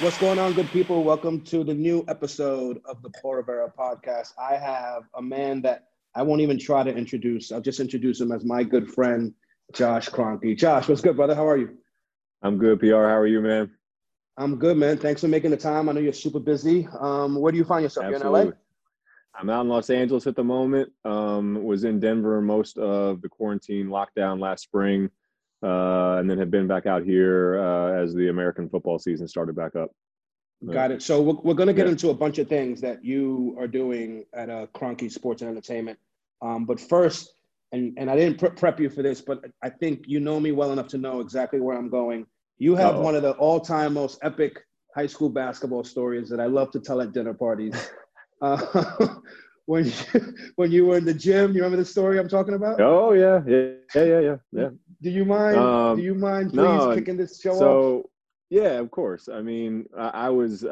What's going on, good people? Welcome to the new episode of the Paul Rivera podcast. I have a man that I won't even try to introduce. I'll just introduce him as my good friend, Josh Kroenke. Josh, what's good, brother? How are you? I'm good, PR. How are you, man? I'm good, man. Thanks for making the time. I know you're super busy. Where do you find yourself? Absolutely. You're in LA? I'm out in Los Angeles at the moment. Was in Denver most of the quarantine lockdown last spring, and then have been back out here as the American football season started back up. Got it. So we're going to get into a bunch of things that you are doing at Kroenke Sports and Entertainment. But first, and I didn't prep you for this, but I think you know me well enough to know exactly where I'm going. You have one of the all-time most epic high school basketball stories that I love to tell at dinner parties. When you were in the gym, you remember the story I'm talking about? Oh yeah. Do you mind please kicking this show off? So yeah, of course. I mean, I was it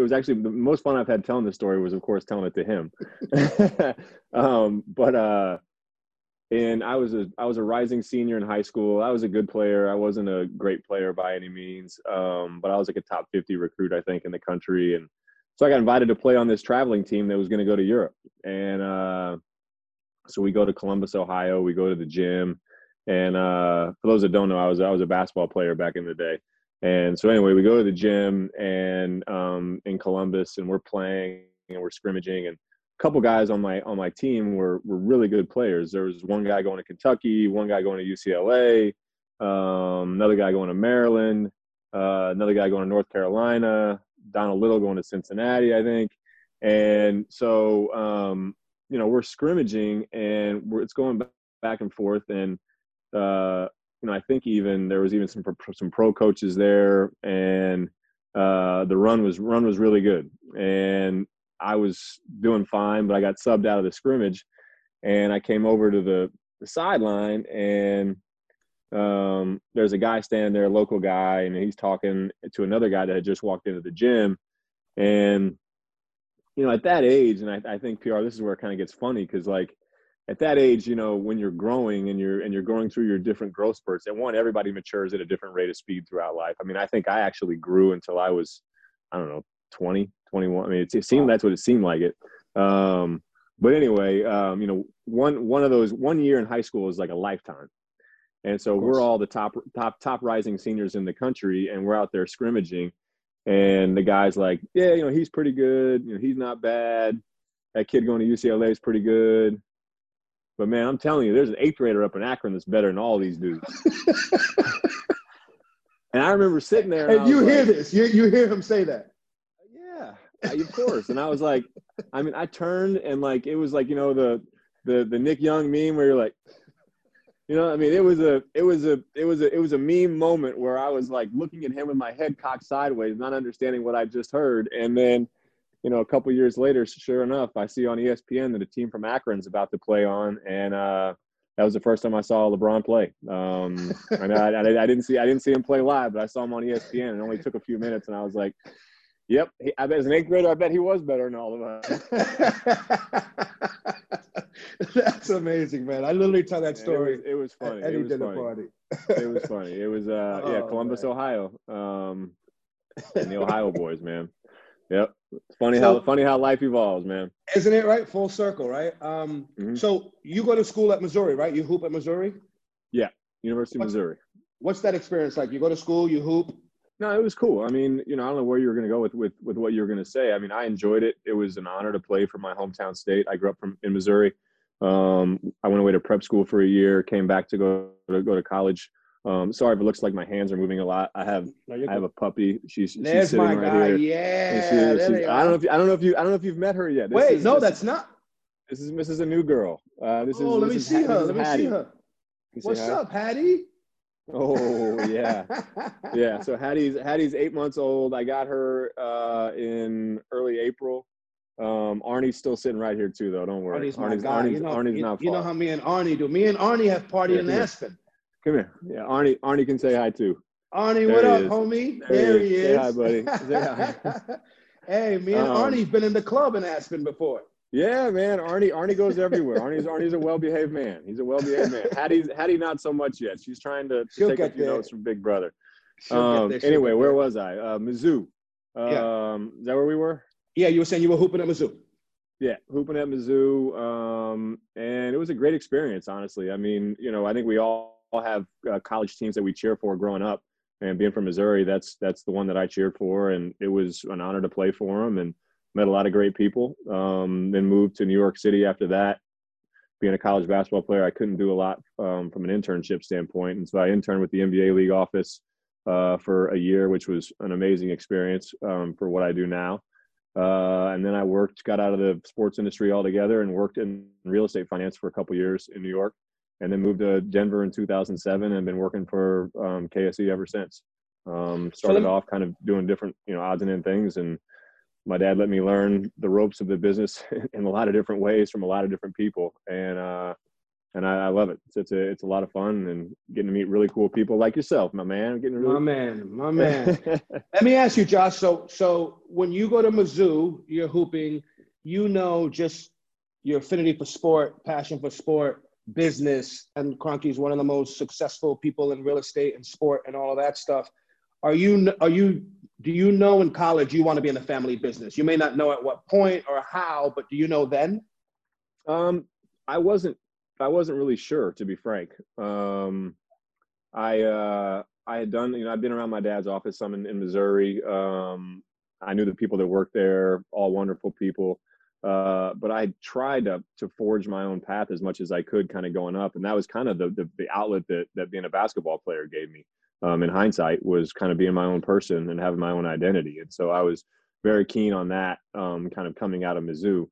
was actually the most fun I've had telling this story was, of course, telling it to him. And I was a rising senior in high school. I was a good player. I wasn't a great player by any means, but I was like a top 50 recruit, I think, in the country. And so I got invited to play on this traveling team that was going to go to Europe. And so we go to Columbus, Ohio. We go to the gym. And for those that don't know, I was a basketball player back in the day. And so anyway, we go to the gym and in Columbus, and we're playing and we're scrimmaging, and couple guys on my team were really good players. There was one guy going to Kentucky, one guy going to UCLA, another guy going to Maryland, another guy going to North Carolina, Donald Little going to Cincinnati, I think. And so, we're scrimmaging, and it's going back and forth. And, I think there was some pro coaches there, and the run was really good. And I was doing fine, but I got subbed out of the scrimmage, and I came over to the sideline, and there's a guy standing there, a local guy, and he's talking to another guy that had just walked into the gym. And, at that age, and I think, PR, this is where it kind of gets funny, because, like, at that age, when you're growing and you're going through your different growth spurts, and one, everybody matures at a different rate of speed throughout life. I mean, I think I actually grew until I was, I don't know, 20, 21. I mean, it seemed that's what it seemed like it. But anyway, one year in high school is like a lifetime. And so we're all the top rising seniors in the country, and we're out there scrimmaging. And the guy's like, yeah, he's pretty good. He's not bad. That kid going to UCLA is pretty good. But man, I'm telling you, there's an eighth grader up in Akron that's better than all these dudes. And I remember sitting there. And you hear this. You hear him say that. Of course. And I was like, I mean, I turned, and like, it was like, the Nick Young meme where you're like, I mean, it was a meme moment where I was like looking at him with my head cocked sideways, not understanding what I just heard. And then, a couple years later, sure enough, I see on ESPN that a team from Akron's about to play on. And, that was the first time I saw LeBron play. And I didn't see him play live, but I saw him on ESPN, and it only took a few minutes. And I was like, yep, I bet as an eighth grader, I bet he was better than all of us. That's amazing, man. I literally tell that story. It was funny. At any dinner party. It was funny. It was Columbus, man. Ohio, and the Ohio boys, man. Yep. It's funny how life evolves, man. Isn't it right? Full circle, right? So you go to school at Missouri, right? You hoop at Missouri. Yeah, University of Missouri. What's that experience like? You go to school, you hoop. No, it was cool. I mean, I don't know where you were going to go with what you were going to say. I mean, I enjoyed it. It was an honor to play for my hometown state. I grew up in Missouri. I went away to prep school for a year, came back to go to college. Sorry if it looks like my hands are moving a lot. I have a puppy. She's sitting right here. Yeah. I don't know if you've met her yet. This is a new girl. Let me see her. What's up, Hattie? Oh yeah. So Hattie's 8 months old. I got her in early April. Arnie's still sitting right here too, though. Don't worry. Arnie's not. You know how me and Arnie do. Me and Arnie have party in Aspen. Come here. Yeah, Arnie can say hi too. Arnie, there what up, homie? There he is. Say hi, buddy. Say hi. Hey, me and Arnie's been in the club in Aspen before. Yeah, man, Arnie goes everywhere. Arnie's a well-behaved man. He's a well-behaved man. Hattie not so much yet. She's trying to take a few notes from Big Brother. Anyway, where was I? Mizzou. Is that where we were? Yeah, you were saying you were hooping at Mizzou. Yeah, hooping at Mizzou, and it was a great experience, honestly. I mean, you know, I think we all have college teams that we cheer for growing up, and being from Missouri, that's the one that I cheered for, and it was an honor to play for them and met a lot of great people. Then moved to New York City after that. Being a college basketball player, I couldn't do a lot from an internship standpoint, and so I interned with the NBA League office for a year, which was an amazing experience for what I do now. And then I got out of the sports industry altogether and worked in real estate finance for a couple years in New York, and then moved to Denver in 2007 and been working for KSE ever since. Started off kind of doing different, you know, odds and end things. And my dad let me learn the ropes of the business in a lot of different ways from a lot of different people. And I love it. It's a lot of fun and getting to meet really cool people like yourself, my man. My man. Let me ask you, Josh. So when you go to Mizzou, you're hooping, you know, just your affinity for sport, passion for sport, business, and Kroenke is one of the most successful people in real estate and sport and all of that stuff. Do you know in college you want to be in the family business? You may not know at what point or how, but do you know then? I wasn't really sure, to be frank. I had done, you know, I've been around my dad's office some in Missouri. I knew the people that worked there, all wonderful people. But I tried to forge my own path as much as I could kind of going up. And that was kind of the outlet that being a basketball player gave me, in hindsight, was kind of being my own person and having my own identity. And so I was very keen on that, kind of coming out of Mizzou.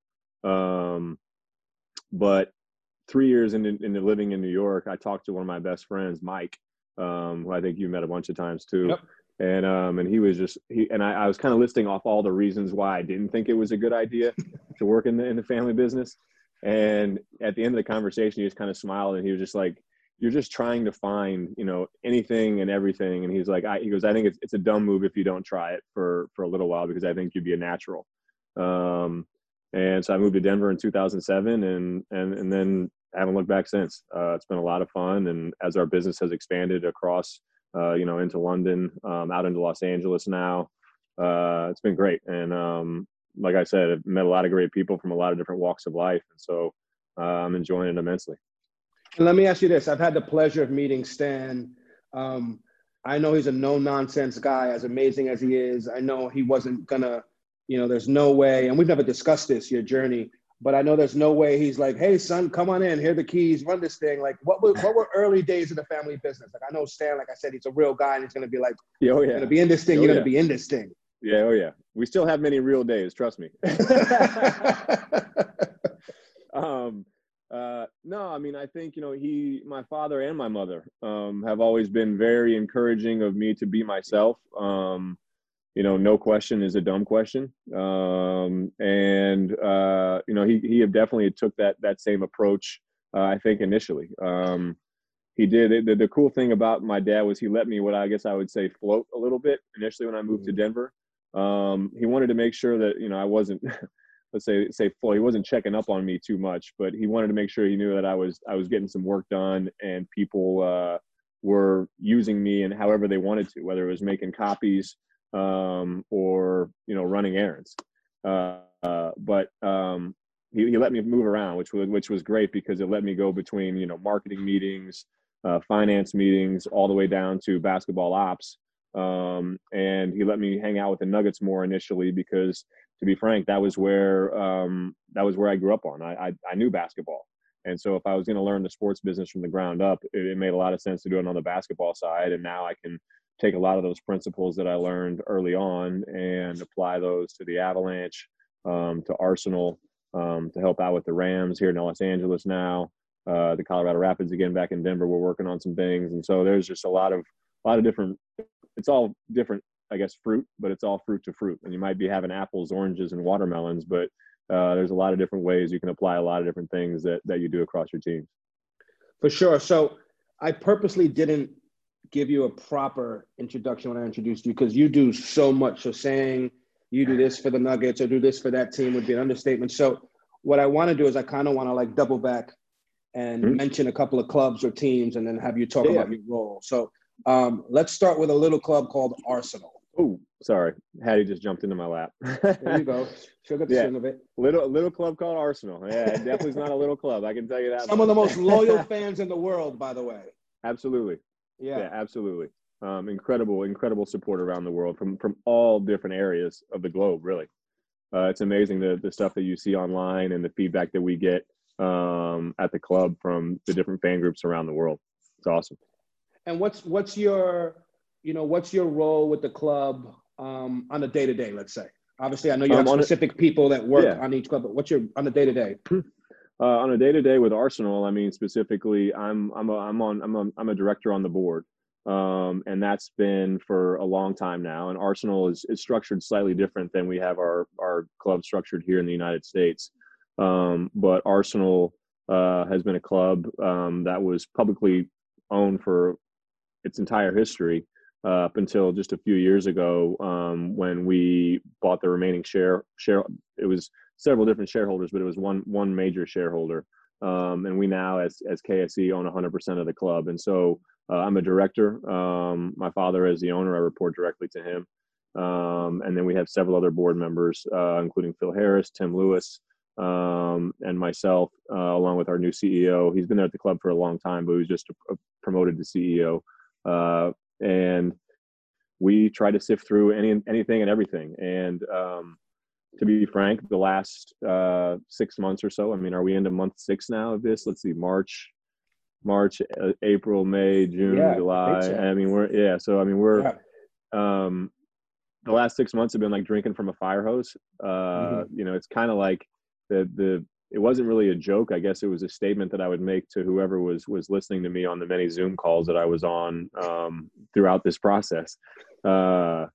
But 3 years into living in New York, I talked to one of my best friends, Mike, who I think you met a bunch of times too. Yep. And he was I was kind of listing off all the reasons why I didn't think it was a good idea to work in the family business. And at the end of the conversation, he just kind of smiled and he was just like, "You're just trying to find, you know, anything and everything." And he's like, "I think it's a dumb move if you don't try it for a little while, because I think you'd be a natural." And so I moved to Denver in 2007 and then I haven't looked back since. It's been a lot of fun. And as our business has expanded across, you know, into London, out into Los Angeles now, it's been great. And like I said, I've met a lot of great people from a lot of different walks of life. And so I'm enjoying it immensely. And let me ask you this. I've had the pleasure of meeting Stan. I know he's a no-nonsense guy, as amazing as he is. I know he wasn't going to, you know, there's no way, and we've never discussed this, your journey, but I know there's no way he's like, "Hey, son, come on in, here are the keys, run this thing." Like, what were early days of the family business? Like, I know Stan, like I said, he's a real guy, and he's going to be like, "You're going to be in this thing, you're going to be in this thing." Yeah, oh yeah. We still have many real days, trust me. No, I mean, I think, you know, my father and my mother have always been very encouraging of me to be myself. You know, no question is a dumb question. You know, he definitely took that same approach, I think, initially. He did. The cool thing about my dad was he let me, what I guess I would say, float a little bit initially when I moved to Denver. He wanted to make sure that, you know, I wasn't, let's say float. He wasn't checking up on me too much, but he wanted to make sure he knew that I was getting some work done and people were using me in however they wanted to, whether it was making copies, or, you know, running errands. He let me move around, which was great, because it let me go between, you know, marketing meetings, finance meetings, all the way down to basketball ops. And he let me hang out with the Nuggets more initially, because, to be frank, that was where I grew up on. I knew basketball. And so if I was going to learn the sports business from the ground up, it made a lot of sense to do it on the basketball side. And now I can take a lot of those principles that I learned early on and apply those to the Avalanche, to Arsenal, to help out with the Rams here in Los Angeles now, the Colorado Rapids again back in Denver. We're working on some things, and so there's just a lot of different. It's all different, I guess, fruit, but it's all fruit to fruit, and you might be having apples, oranges, and watermelons, but there's a lot of different ways you can apply a lot of different things that you do across your teams. For sure. So I purposely didn't give you a proper introduction when I introduced you, because you do so much. So saying you do this for the Nuggets or do this for that team would be an understatement. So what I want to do is I kind of want to like double back and mention a couple of clubs or teams and then have you talk about your role. So Let's start with a little club called Arsenal. Oh, sorry. Hattie just jumped into my lap. There you go. She'll get the swing of it. Little club called Arsenal. Yeah, it definitely is not a little club. I can tell you that. Some of the most loyal fans in the world, by the way. Absolutely. Yeah, absolutely. Incredible support around the world from all different areas of the globe, really. It's amazing the stuff that you see online and the feedback that we get at the club from the different fan groups around the world. It's awesome. And what's your role with the club on a day-to-day, let's say? Obviously, I know you have specific people that work on each club, but what's your on a day-to-day? On a day-to-day with Arsenal, I mean, specifically, I'm a director on the board, and that's been for a long time now. And Arsenal is structured slightly different than we have our club structured here in the United States. But Arsenal has been a club that was publicly owned for its entire history. Up until just a few years ago, when we bought the remaining share, it was several different shareholders, but it was one major shareholder. And we now, as KSE, own 100% of the club. And so I'm a director. My father is the owner. I report directly to him. And then we have several other board members, including Phil Harris, Tim Lewis, and myself, along with our new CEO. He's been there at the club for a long time, but he was just promoted to CEO. And we try to sift through anything and everything. And to be frank, the last 6 months or so, I mean, are we into month 6 now of this? Let's see, March, April, May, June, July. The last 6 months have been like drinking from a fire hose. You know, it's kind of like it wasn't really a joke. I guess it was a statement that I would make to whoever was listening to me on the many Zoom calls that I was on throughout this process. But,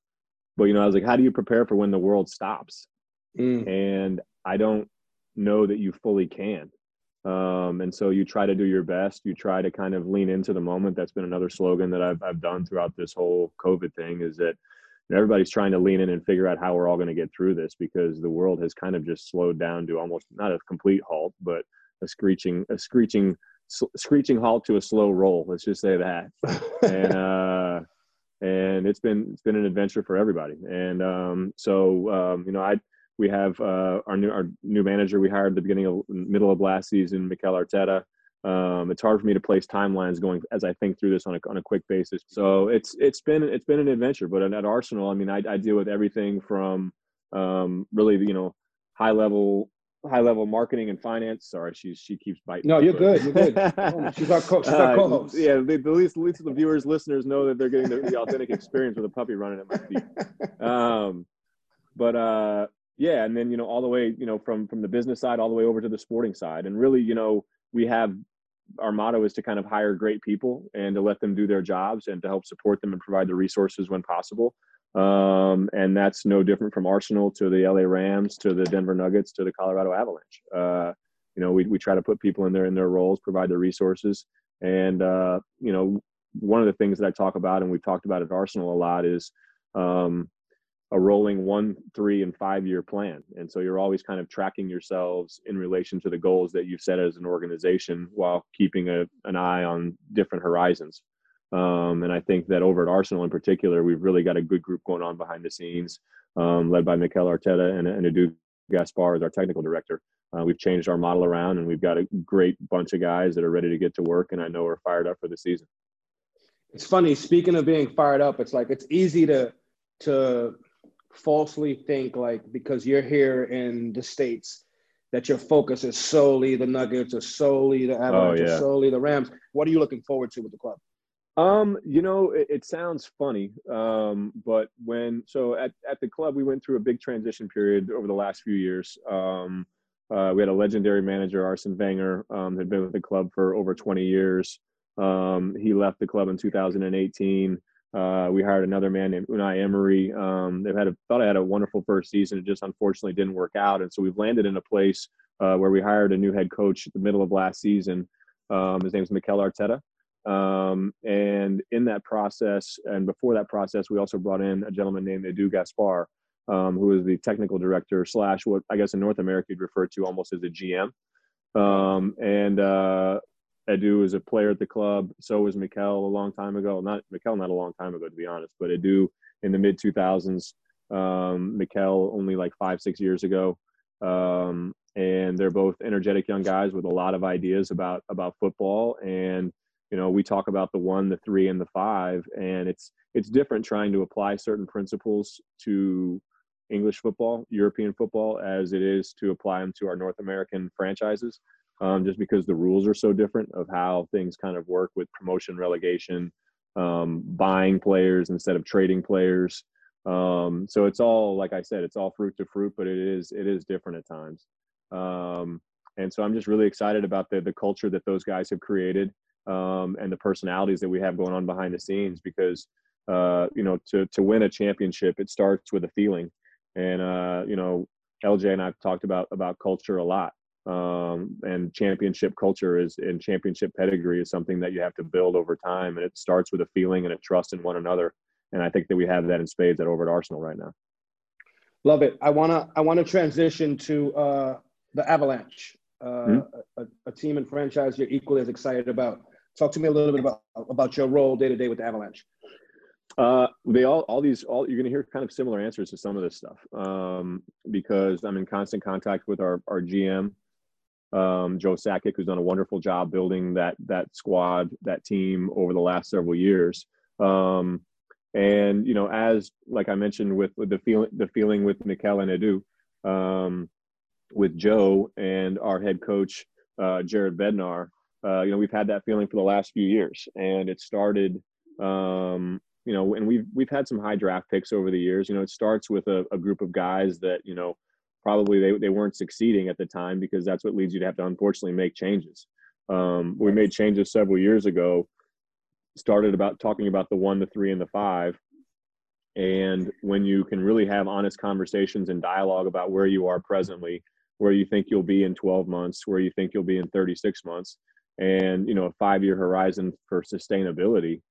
you know, I was like, how do you prepare for when the world stops? And I don't know that you fully can. And so you try to do your best. You try to kind of lean into the moment. That's been another slogan that I've done throughout this whole COVID thing, is that everybody's trying to lean in and figure out how we're all going to get through this, because the world has kind of just slowed down to almost not a complete halt, but a screeching halt to a slow roll. Let's just say that. And it's been an adventure for everybody. And you know, we have our new manager we hired at the middle of last season, Mikel Arteta. It's hard for me to place timelines going as I think through this on a quick basis. So it's been an adventure. But at Arsenal, I mean, I deal with everything from really, you know, high level marketing and finance. Sorry, she keeps biting. No, you're good. She's our co-host. At least the viewers, listeners know that they're getting the authentic experience with a puppy running at my feet. And then, you know, all the way, you know, from the business side all the way over to the sporting side, and really, you know. We have our motto is to kind of hire great people and to let them do their jobs and to help support them and provide the resources when possible. And that's no different from Arsenal to the LA Rams to the Denver Nuggets to the Colorado Avalanche. You know, we try to put people in their roles, provide the resources. And, you know, one of the things that I talk about and we've talked about at Arsenal a lot is a rolling 1, 3, and 5 year plan. And so you're always kind of tracking yourselves in relation to the goals that you've set as an organization while keeping an eye on different horizons. And I think that over at Arsenal in particular, we've really got a good group going on behind the scenes, led by Mikel Arteta and Edu Gaspar as our technical director. We've changed our model around and we've got a great bunch of guys that are ready to get to work and I know are fired up for the season. It's funny, speaking of being fired up, it's like it's easy to falsely think like because you're here in the States that your focus is solely the Nuggets or solely the Avalanche or solely the Rams. What are you looking forward to with the club? You know, it sounds funny, but at the club, we went through a big transition period over the last few years. We had a legendary manager, Arsene Wenger, had been with the club for over 20 years. He left the club in 2018. We hired another man named Unai Emery. I had a wonderful first season. It just unfortunately didn't work out. And so we've landed in a place where we hired a new head coach at the middle of last season. His name is Mikel Arteta. And in that process, and before that process, we also brought in a gentleman named Edu Gaspar, who is the technical director / what I guess in North America you'd refer to almost as a GM. Edu was a player at the club. So was Mikel a long time ago. Not a long time ago, to be honest, but Edu in the mid 2000s, Mikel only like 5-6 years ago. And they're both energetic young guys with a lot of ideas about football. And, you know, we talk about the 1, the 3, and the 5, and it's different trying to apply certain principles to English football, European football, as it is to apply them to our North American franchises. Just because the rules are so different of how things kind of work with promotion, relegation, buying players instead of trading players. So it's all, like I said, it's all fruit to fruit, but it is different at times. And so I'm just really excited about the culture that those guys have created, and the personalities that we have going on behind the scenes, because, you know, to win a championship, it starts with a feeling. And, you know, LJ and I've talked about culture a lot. And championship culture and championship pedigree is something that you have to build over time. And it starts with a feeling and a trust in one another. And I think that we have that in spades at over at Arsenal right now. Love it. I wanna transition to the Avalanche, a team and franchise you're equally as excited about. Talk to me a little bit about your role day to day with the Avalanche. All you're going to hear kind of similar answers to some of this stuff, because I'm in constant contact with our GM, Joe Sakic, who's done a wonderful job building that squad, that team over the last several years. And, you know, as like I mentioned with the feeling with Mikel and Edu, with Joe and our head coach, Jared Bednar, you know, we've had that feeling for the last few years, and it started, you know, and we've had some high draft picks over the years. You know, it starts with a group of guys that, you know, probably they weren't succeeding at the time, because that's what leads you to have to, unfortunately, make changes. We made changes several years ago, started about talking about the 1, the 3, and the 5. And when you can really have honest conversations and dialogue about where you are presently, where you think you'll be in 12 months, where you think you'll be in 36 months, and, you know, a 5-year horizon for sustainability,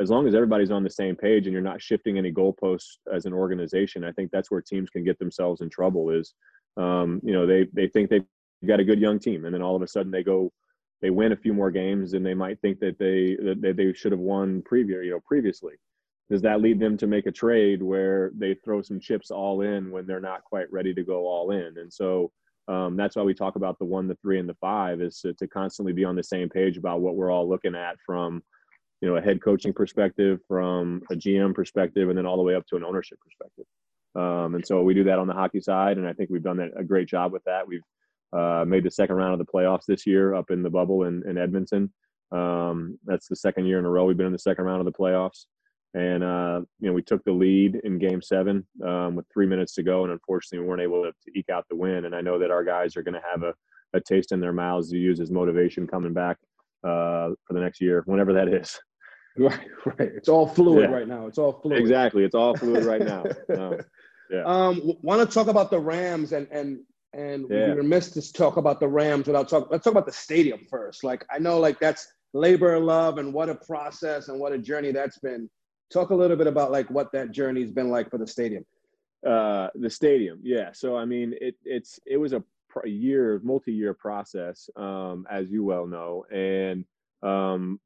as long as everybody's on the same page and you're not shifting any goalposts as an organization, I think that's where teams can get themselves in trouble is, you know, they think they've got a good young team, and then all of a sudden they win a few more games and they might think that they should have won previously. Does that lead them to make a trade where they throw some chips all in when they're not quite ready to go all in? And so that's why we talk about the 1, the 3, and the 5 is to constantly be on the same page about what we're all looking at from, you know, a head coaching perspective, from a GM perspective, and then all the way up to an ownership perspective. And so we do that on the hockey side, and I think we've done a great job with that. We've made the second round of the playoffs this year up in the bubble in Edmonton. That's the second year in a row we've been in the second round of the playoffs. And, you know, we took the lead in Game 7 with 3 minutes to go, and unfortunately we weren't able to eke out the win. And I know that our guys are going to have a taste in their mouths to use as motivation coming back for the next year, whenever that is. Right. It's all fluid right now. It's all fluid. Exactly. It's all fluid right now. Yeah. Want to talk about the Rams and we're remiss to talk about the Rams without let's talk about the stadium first. Like, I know, like, that's labor of love, and what a process and what a journey that's been. Talk a little bit about, like, what that journey's been like for the stadium. The stadium. Yeah. So, I mean, it was a year, multi-year process, as you well know. And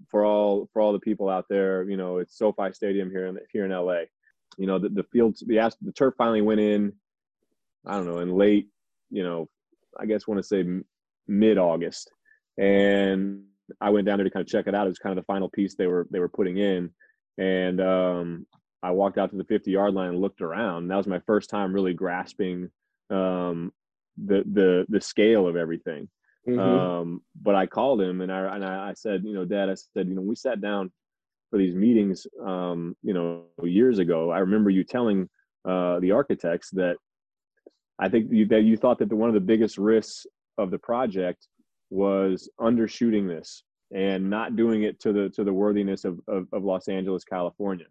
for all the people out there, you know, it's SoFi Stadium here in LA. You know, the fields, the turf finally went in, I don't know, in late, you know, I guess want to say mid-August. And I went down there to kind of check it out. It was kind of the final piece they were putting in. And I walked out to the 50-yard line and looked around. That was my first time really grasping the scale of everything. Mm-hmm. But I called him and I said, you know, Dad, I said, you know, we sat down for these meetings, you know, years ago. I remember you telling the architects that I think that you thought that one of the biggest risks of the project was undershooting this and not doing it to the worthiness of Los Angeles, California.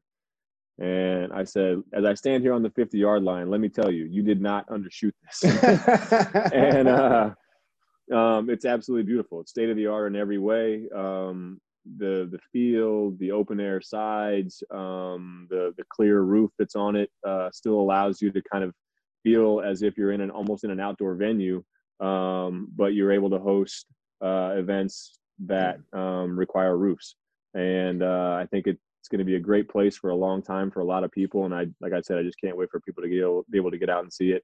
And I said, as I stand here on the 50-yard line, let me tell you, you did not undershoot this. And it's absolutely beautiful. It's state of the art in every way. The field, the open air sides, the clear roof that's on it still allows you to kind of feel as if you're almost in an outdoor venue, but you're able to host events that require roofs. And I think it's going to be a great place for a long time for a lot of people. And I, like I said, I just can't wait for people to be able to get out and see it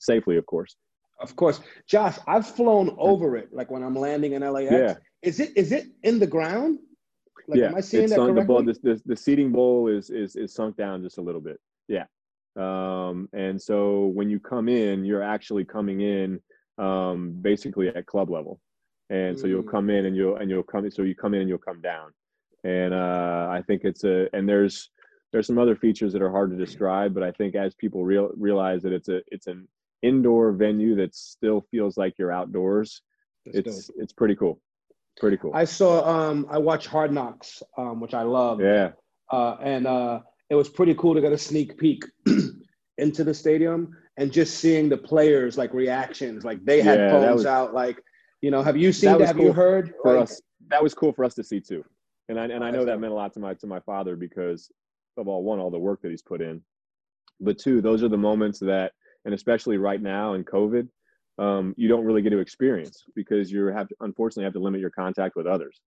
safely, of course. Of course. Josh, I've flown over it, like when I'm landing in LAX. Yeah. Is it in the ground? Like, yeah. Am I seeing that correctly? The seating bowl is sunk down just a little bit. Yeah. And so when you come in, you're actually coming in basically at club level. And so you'll come in and you'll come down. And I think and there's some other features that are hard to describe, but I think as people realize that it's an indoor venue that still feels like you're outdoors, it's pretty cool. Pretty cool. I saw, I watched Hard Knocks, which I love. Yeah. And it was pretty cool to get a sneak peek into the stadium and just seeing the players like reactions, like they had phones out, like, you know, have you seen that? Have you heard? For us, that was cool for us to see too. And I know that meant a lot to my father because of all the work that he's put in, but two, those are the moments that, and especially right now in COVID, you don't really get to experience because you unfortunately have to limit your contact with others.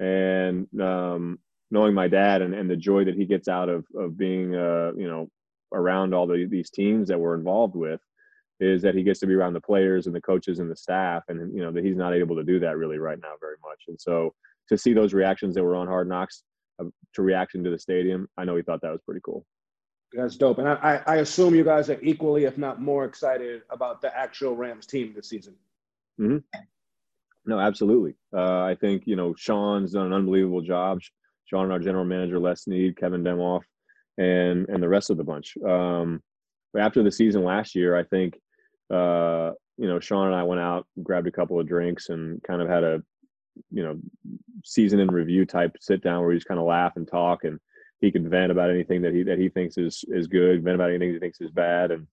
And knowing my dad and the joy that he gets out of being, you know, around all these teams that we're involved with is that he gets to be around the players and the coaches and the staff, and, you know, that he's not able to do that really right now very much. And so to see those reactions that were on Hard Knocks to reaction to the stadium, I know he thought that was pretty cool. That's dope. And I assume you guys are equally, if not more, excited about the actual Rams team this season. Mm-hmm. No, absolutely. I think, you know, Sean's done an unbelievable job. Sean and our general manager, Les Snead, Kevin Demoff, and the rest of the bunch. But after the season last year, I think, you know, Sean and I went out, grabbed a couple of drinks, and kind of had a, you know, season in review type sit down where we just kind of laugh and talk, and he can vent about anything that he thinks is good, vent about anything he thinks is bad. And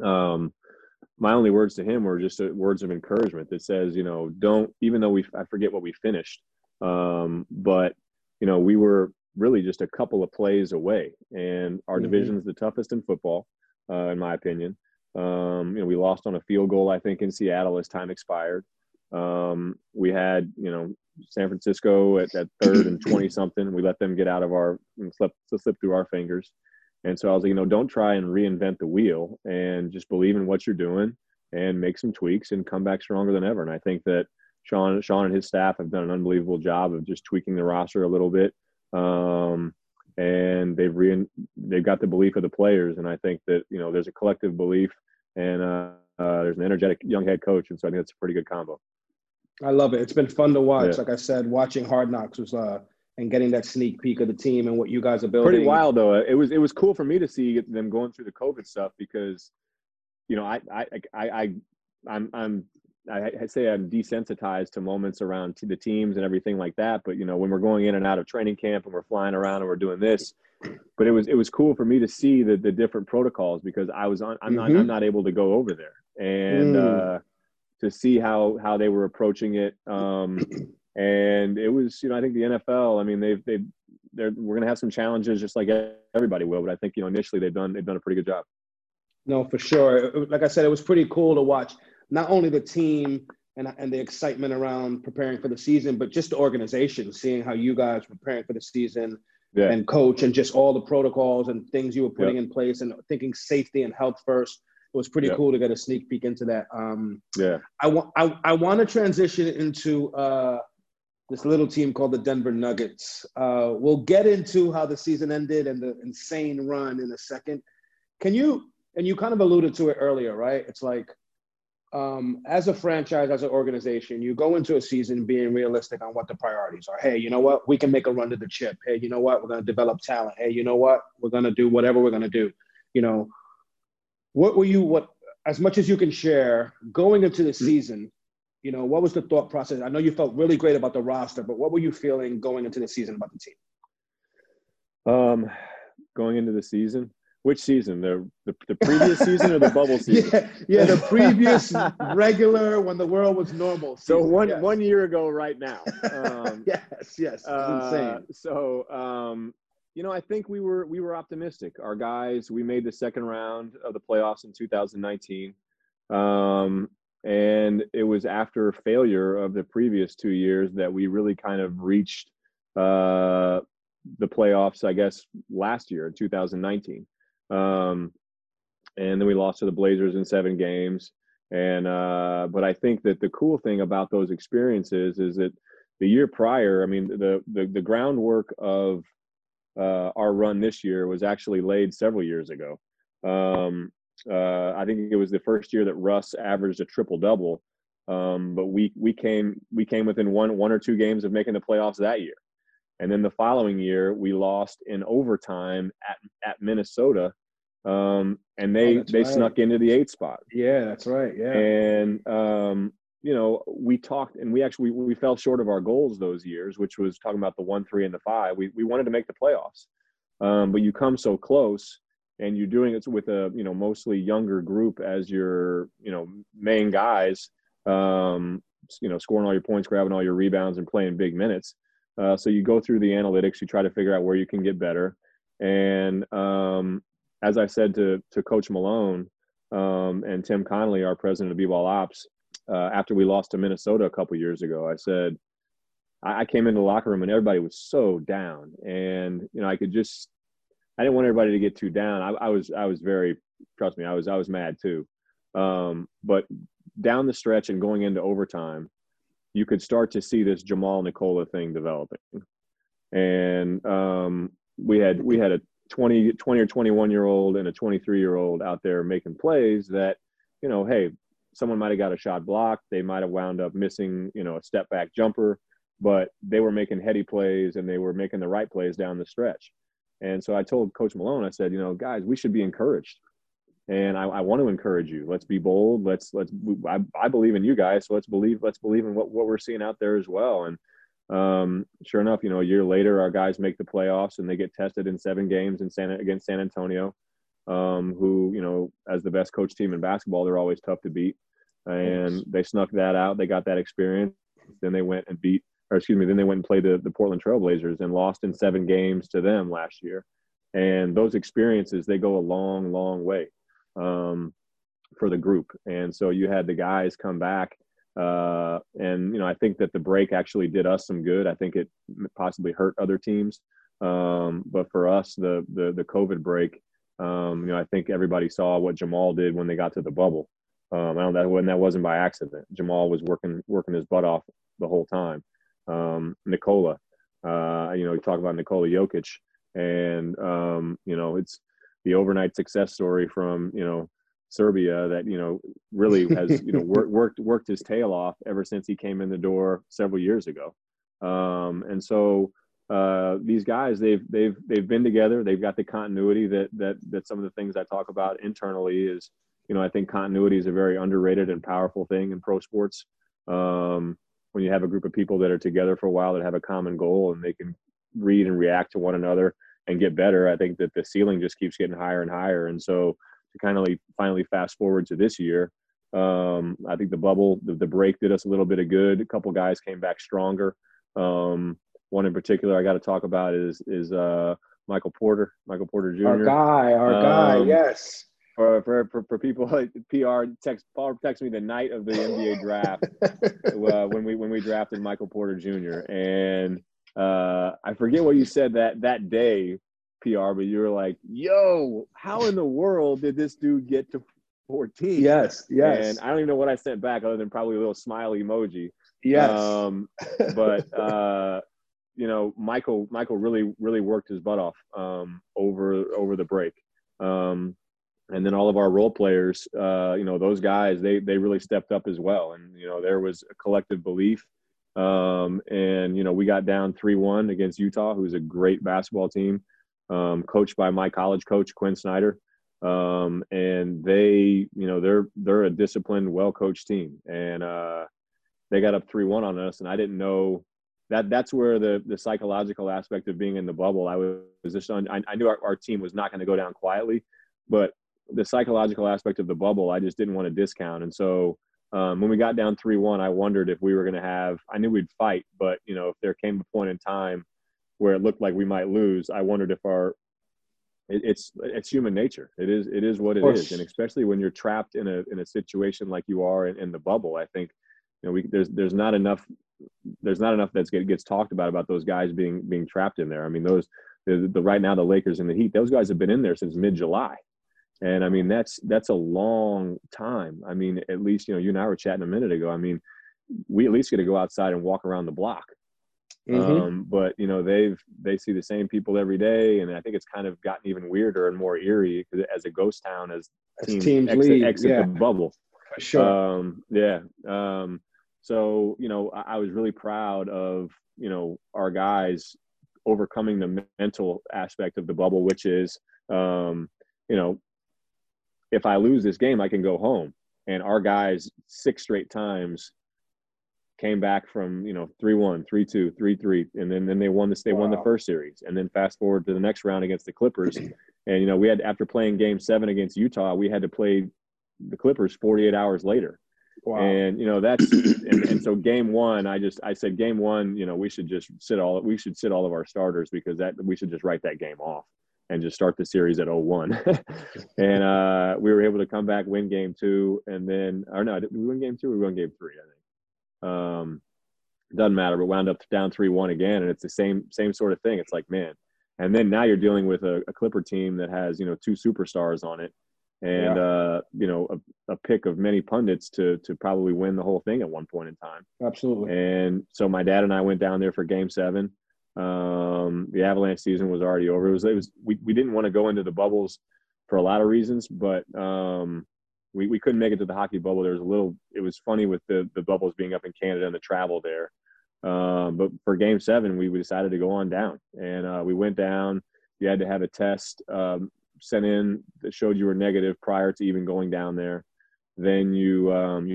my only words to him were just words of encouragement that says, you know, don't, even though I forget what we finished, but, you know, we were really just a couple of plays away, and our division's the toughest in football, in my opinion. You know, we lost on a field goal, I think, in Seattle as time expired. We had, you know, San Francisco at third and 20-something. We let them get out of slip through our fingers. And so I was like, you know, don't try and reinvent the wheel and just believe in what you're doing and make some tweaks and come back stronger than ever. And I think that Sean and his staff have done an unbelievable job of just tweaking the roster a little bit. And they've got the belief of the players. And I think that, you know, there's a collective belief and there's an energetic young head coach. And so I think that's a pretty good combo. I love it. It's been fun to watch. Yeah. Like I said, watching Hard Knocks was and getting that sneak peek of the team and what you guys are building. Pretty wild though. It was cool for me to see them going through the COVID stuff because, you know, I say I'm desensitized to moments around the teams and everything like that. But, you know, when we're going in and out of training camp and we're flying around and we're doing this, but it was cool for me to see the different protocols because I'm not able to go over there and to see how they were approaching it. And it was, you know, I think the NFL, I mean, we're going to have some challenges just like everybody will, but I think, you know, initially they've done a pretty good job. No, for sure. Like I said, it was pretty cool to watch not only the team and the excitement around preparing for the season, but just the organization, seeing how you guys were preparing for the season and coach and just all the protocols and things you were putting in place and thinking safety and health first. It was pretty cool to get a sneak peek into that. I want to transition into this little team called the Denver Nuggets. We'll get into how the season ended and the insane run in a second. You kind of alluded to it earlier, right? It's like as a franchise, as an organization, you go into a season being realistic on what the priorities are. Hey, you know what? We can make a run to the chip. Hey, you know what? We're going to develop talent. Hey, you know what? We're going to do whatever we're going to do, you know. What as much as you can share going into the season, you know, what was the thought process? I know you felt really great about the roster, but what were you feeling going into the season about the team? Going into the season, which season? The previous season or the bubble season? Yeah, the previous regular when the world was normal. Season. So one year ago, right now. Yes, it's insane. So. You know, I think we were optimistic. Our guys, we made the second round of the playoffs in 2019. And it was after failure of the previous 2 years that we really kind of reached the playoffs, I guess, last year in 2019. And then we lost to the Blazers in 7 games. And but I think that the cool thing about those experiences is that the year prior, I mean, the groundwork of our run this year was actually laid several years ago. I think it was the first year that Russ averaged a triple-double, but we came within one or two games of making the playoffs that year. And then the following year, we lost in overtime at Minnesota, and they snuck into the 8th spot. Yeah, that's right. Yeah. And you know, we talked, and we fell short of our goals those years, which was talking about the 1, 3, and the 5. We wanted to make the playoffs, but you come so close, and you're doing it with a, you know, mostly younger group as your, you know, main guys, you know, scoring all your points, grabbing all your rebounds, and playing big minutes. So you go through the analytics, you try to figure out where you can get better. And as I said to Coach Malone and Tim Connolly, our president of B-Ball Ops, after we lost to Minnesota a couple years ago, I said, I came into the locker room and everybody was so down. And, you know, I didn't want everybody to get too down. I was very, trust me, I was mad too. But down the stretch and going into overtime, you could start to see this Jamal Nikola thing developing. And we had a 20 or 21-year-old and a 23-year-old out there making plays that, you know, hey, someone might have got a shot blocked. They might have wound up missing, you know, a step-back jumper. But they were making heady plays, and they were making the right plays down the stretch. And so I told Coach Malone, I said, you know, guys, we should be encouraged. And I want to encourage you. Let's be bold. I believe in you guys. So let's believe in what we're seeing out there as well. And sure enough, you know, a year later, our guys make the playoffs and they get tested in 7 games against San Antonio, who, you know, as the best coach team in basketball, they're always tough to beat. And They snuck that out. They got that experience. Then they went and played the Portland Trailblazers and lost in 7 games to them last year. And those experiences, they go a long, long way for the group. And so you had the guys come back. And, you know, I think that the break actually did us some good. I think it possibly hurt other teams. But for us, the COVID break, you know, I think everybody saw what Jamal did when they got to the bubble. That wasn't by accident. Jamal was working his butt off the whole time. Nikola, you know, we talk about Nikola Jokic, and you know, it's the overnight success story from, you know, Serbia that, you know, really has, you know, worked his tail off ever since he came in the door several years ago. And so these guys, they've been together. They've got the continuity that some of the things I talk about internally is, you know, I think continuity is a very underrated and powerful thing in pro sports. When you have a group of people that are together for a while that have a common goal and they can read and react to one another and get better, I think that the ceiling just keeps getting higher and higher. And so to kind of finally fast forward to this year, I think the bubble, the break did us a little bit of good. A couple guys came back stronger. One in particular I got to talk about is Michael Porter Jr. Our guy, yes. For people, like Paul texted me the night of the NBA draft when we drafted Michael Porter Jr. And I forget what you said that day, PR, but you were like, "Yo, how in the world did this dude get to 14?" Yes. And I don't even know what I sent back other than probably a little smile emoji. Yes. You know, Michael really, really worked his butt off over the break. And then all of our role players, you know, those guys, they really stepped up as well. And, you know, there was a collective belief. And, you know, we got down 3-1 against Utah, who's a great basketball team, coached by my college coach, Quinn Snyder. And they, you know, they're a disciplined, well-coached team. And they got up 3-1 on us. And I didn't know that's where the psychological aspect of being in the bubble, I knew our team was not going to go down quietly. But the psychological aspect of the bubble, I just didn't want to discount. And so when we got down 3-1, I wondered if we were going to have – I knew we'd fight, but, you know, if there came a point in time where it looked like we might lose, I wondered if our It's human nature. It is what it is. And especially when you're trapped in a situation like you are in the bubble, I think, you know, there's not enough that gets talked about those guys being trapped in there. I mean, right now the Lakers and the Heat, those guys have been in there since mid-July. And I mean, that's a long time. I mean, at least, you know, you and I were chatting a minute ago. I mean, we at least get to go outside and walk around the block. Mm-hmm. But you know, they see the same people every day, and I think it's kind of gotten even weirder and more eerie as a ghost town as teams exit yeah. the bubble. Sure. So, you know, I was really proud of, you know, our guys overcoming the mental aspect of the bubble, which is, you know, if I lose this game, I can go home. And our guys 6 straight times came back from, you know, 3-1, 3-2, 3-3, and then they won this. They won the first series, and then fast forward to the next round against the Clippers, and you know, we had, after playing Game 7 against Utah, we had to play the Clippers 48 hours later. Wow. And you know, that's and so Game 1, I said Game 1, you know, we should sit all of our starters, because that we should just write that game off and just start the series at 0-1. And we were able to come back, win Game 2, and then did we win Game 2? We won Game 3, I think. Doesn't matter, but wound up down 3-1 again, and it's the same sort of thing. It's like, man, and then now you're dealing with a Clipper team that has, you know, 2 superstars on it, and you know, a pick of many pundits to probably win the whole thing at one point in time. Absolutely. And so my dad and I went down there for Game 7. The Avalanche season was already over. We didn't want to go into the bubbles for a lot of reasons, but we couldn't make it to the hockey bubble. There was it was funny with the bubbles being up in Canada and the travel there. But for Game 7, we decided to go on down. And we went down. You had to have a test sent in that showed you were negative prior to even going down there. Then you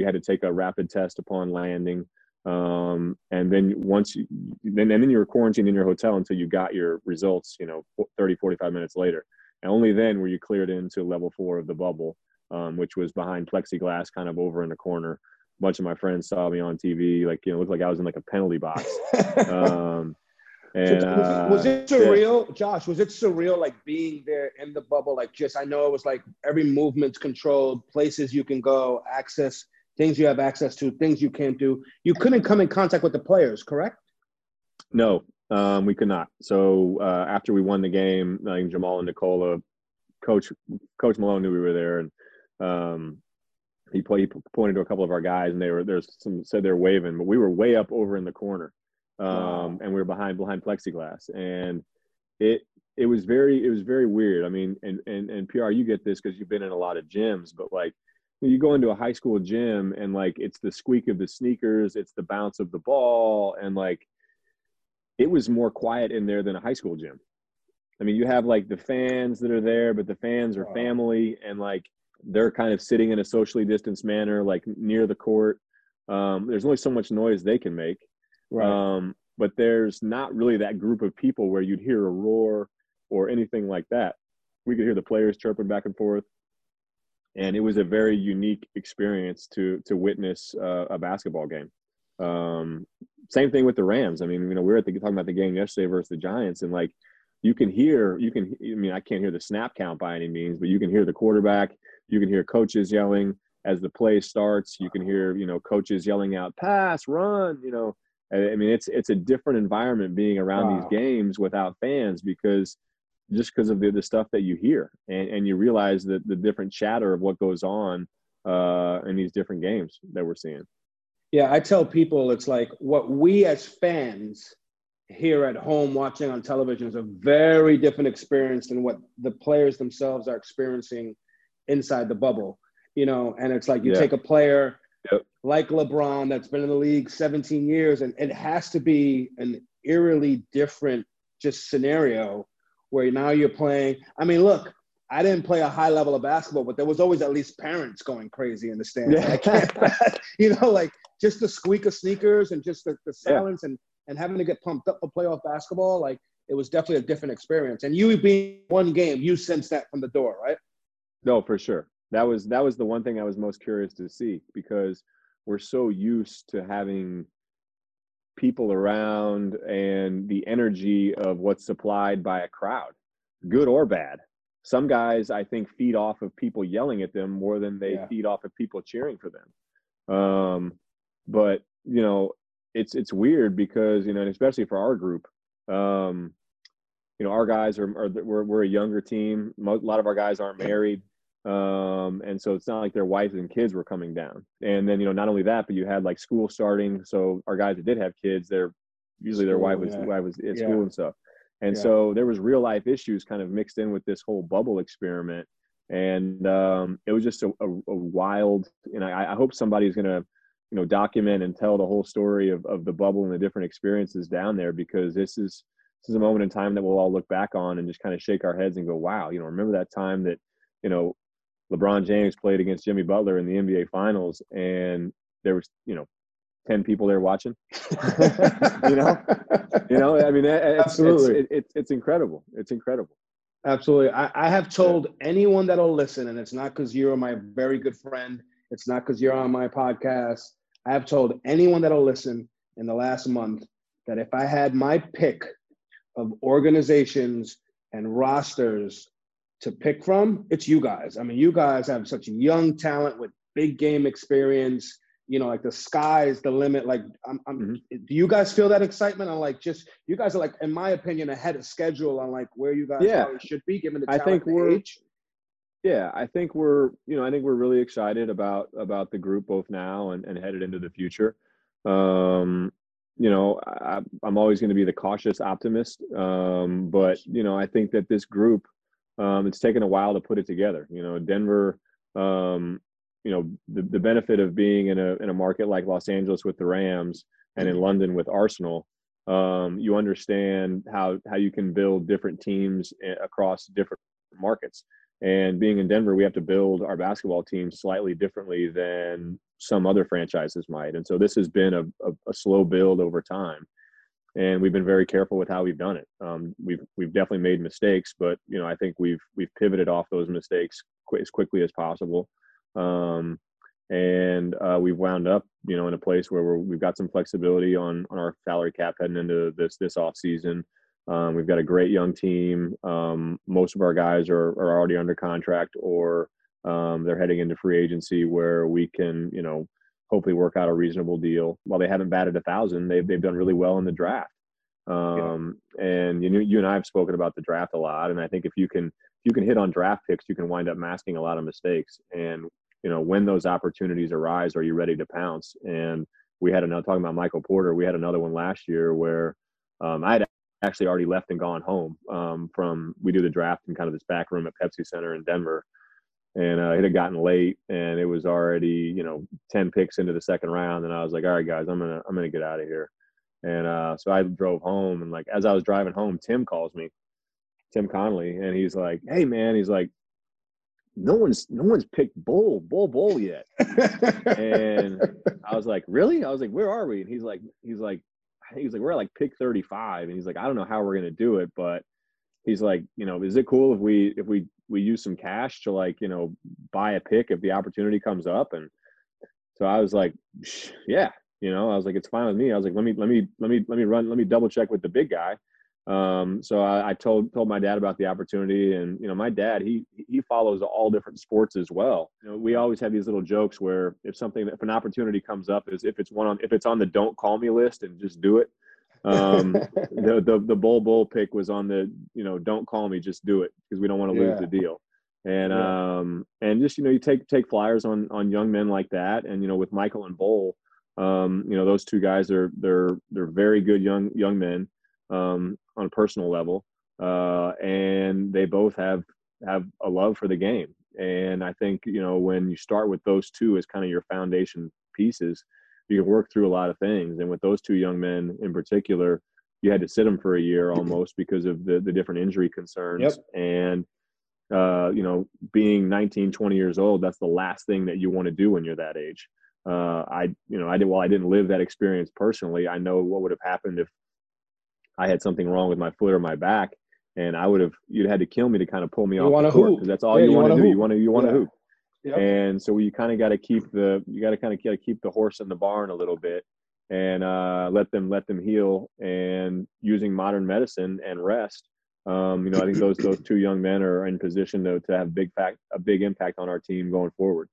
had to take a rapid test upon landing. And then you were quarantined in your hotel until you got your results, you know, 30, 45 minutes later. And only then were you cleared into level 4 of the bubble. Which was behind plexiglass, kind of over in the corner. A bunch of my friends saw me on TV, like, you know, looked like I was in like a penalty box. And was it surreal, yeah. Josh? Was it surreal, like being there in the bubble? Like, just, I know it was like every movement's controlled, places you can go, access, things you have access to, things you can't do. You couldn't come in contact with the players, correct? No, we could not. So after we won the game, like Jamal and Nikola, Coach Malone knew we were there, and he pointed to a couple of our guys, and they were waving, but we were way up over in the corner, and we were behind plexiglass, and it was very weird. I mean, and PR, you get this because you've been in a lot of gyms, but like, you go into a high school gym, and like, it's the squeak of the sneakers, it's the bounce of the ball, and like, it was more quiet in there than a high school gym. I mean, you have like the fans that are there, but the fans are family, and like, they're kind of sitting in a socially distanced manner, like near the court. There's only so much noise they can make. Right. But there's not really that group of people where you'd hear a roar or anything like that. We could hear the players chirping back and forth. And it was a very unique experience to witness a basketball game. Same thing with the Rams. I mean, you know, we were talking about the game yesterday versus the Giants, and like, you can hear, I mean, I can't hear the snap count by any means, but you can hear the quarterback, you can hear coaches yelling as the play starts, you can hear, you know, coaches yelling out, pass, run, you know. I mean, it's a different environment being around these games without fans, because of the stuff that you hear, and you realize that the different chatter of what goes on in these different games that we're seeing. Yeah, I tell people, it's like what we as fans here at home watching on television is a very different experience than what the players themselves are experiencing inside the bubble, you know. And it's like, you take a player like LeBron that's been in the league 17 years, and it has to be an eerily different just scenario where now you're playing. I mean, look, I didn't play a high level of basketball, but there was always at least parents going crazy in the stands. Yeah. I can't, you know, like just the squeak of sneakers and just the silence and having to get pumped up for playoff basketball, like, it was definitely a different experience. And you being one game, you sensed that from the door, right? No, for sure. That was the one thing I was most curious to see, because we're so used to having people around and the energy of what's supplied by a crowd, good or bad. some guys I think feed off of people yelling at them more than they feed off of people cheering for them. But you know, it's weird because, you know, and especially for our group, you know, our guys we're a younger team. A lot of our guys aren't married. And so it's not like their wives and kids were coming down. And then, you know, not only that, but you had like school starting. So our guys that did have kids, they're usually their wife was at school and stuff. And so there was real life issues kind of mixed in with this whole bubble experiment. And it was just a wild, and I hope somebody's going to, you know, document and tell the whole story of the bubble and the different experiences down there, because this is a moment in time that we'll all look back on and just kind of shake our heads and go, wow, you know, remember that time that, you know, LeBron James played against Jimmy Butler in the NBA Finals, and there was, you know, 10 people there watching. you know, I mean, absolutely, it's incredible. It's incredible. Absolutely, I have told anyone that'll listen, and it's not because you're my very good friend. It's not because you're on my podcast. I have told anyone that'll listen in the last month that if I had my pick of organizations and rosters to pick from, it's you guys. I mean, you guys have such young talent with big game experience, you know, like the sky's the limit. Like, do you guys feel that excitement? I'm like, just, you guys are like, in my opinion, ahead of schedule on like where you guys should be given the talent. I think we're really excited about the group both now and headed into the future. You know, I'm always going to be the cautious optimist. But you know, I think that this group, it's taken a while to put it together. You know, Denver, you know, the benefit of being in a market like Los Angeles with the Rams and in London with Arsenal, you understand how you can build different teams across different markets. And being in Denver, we have to build our basketball team slightly differently than some other franchises might. And so this has been a slow build over time. And we've been very careful with how we've done it. We've definitely made mistakes, but you know, I think we've pivoted off those mistakes as quickly as possible, and we've wound up, you know, in a place where we've got some flexibility on our salary cap heading into this off season. We've got a great young team. Most of our guys are already under contract or they're heading into free agency where we can, you know, hopefully work out a reasonable deal. While they haven't batted 1,000, they've done really well in the draft. And you and I have spoken about the draft a lot. And I think if you can hit on draft picks, you can wind up masking a lot of mistakes. And you know, when those opportunities arise, are you ready to pounce? And we had another, talking about Michael Porter, we had another one last year where I had actually already left and gone home from, we do the draft in kind of this back room at Pepsi Center in Denver. And it had gotten late, and it was already, you know, 10 picks into the second round. And I was like, all right, guys, I'm gonna get out of here. And so I drove home, and like as I was driving home, Tim calls me, Tim Connolly, and he's like, hey man, he's like, no one's picked Bull yet. And I was like, really? I was like, where are we? And he's like, we're at like pick 35. And he's like, I don't know how we're gonna do it, but he's like, you know, is it cool if we use some cash to, like, you know, buy a pick if the opportunity comes up? And so I was like, yeah, you know, I was like, it's fine with me. I was like, let me double check with the big guy. So I told my dad about the opportunity, and, you know, my dad, he follows all different sports as well. You know, we always have these little jokes where if an opportunity comes up, is if it's on the don't call me list and just do it. The bull pick was on the, you know, don't call me, just do it, because we don't want to lose the deal. And and just, you know, you take flyers on young men like that. And you know, with Michael and Bull, you know, those two guys are they're very good young men on a personal level, and they both have a love for the game. And I think, you know, when you start with those two as kind of your foundation pieces, you can work through a lot of things. And with those two young men in particular, you had to sit them for a year almost because of the different injury concerns. Yep. And, you know, being 19, 20 years old, that's the last thing that you want to do when you're that age. I didn't live that experience personally. I know what would have happened if I had something wrong with my foot or my back, and you'd had to kill me to kind of pull me off the court, because that's all you want to do. You want to hoop. Yep. And so we kind of got to keep the horse in the barn a little bit, and let them heal, and using modern medicine and rest I think those two young men are in position to have a big impact on our team going forward.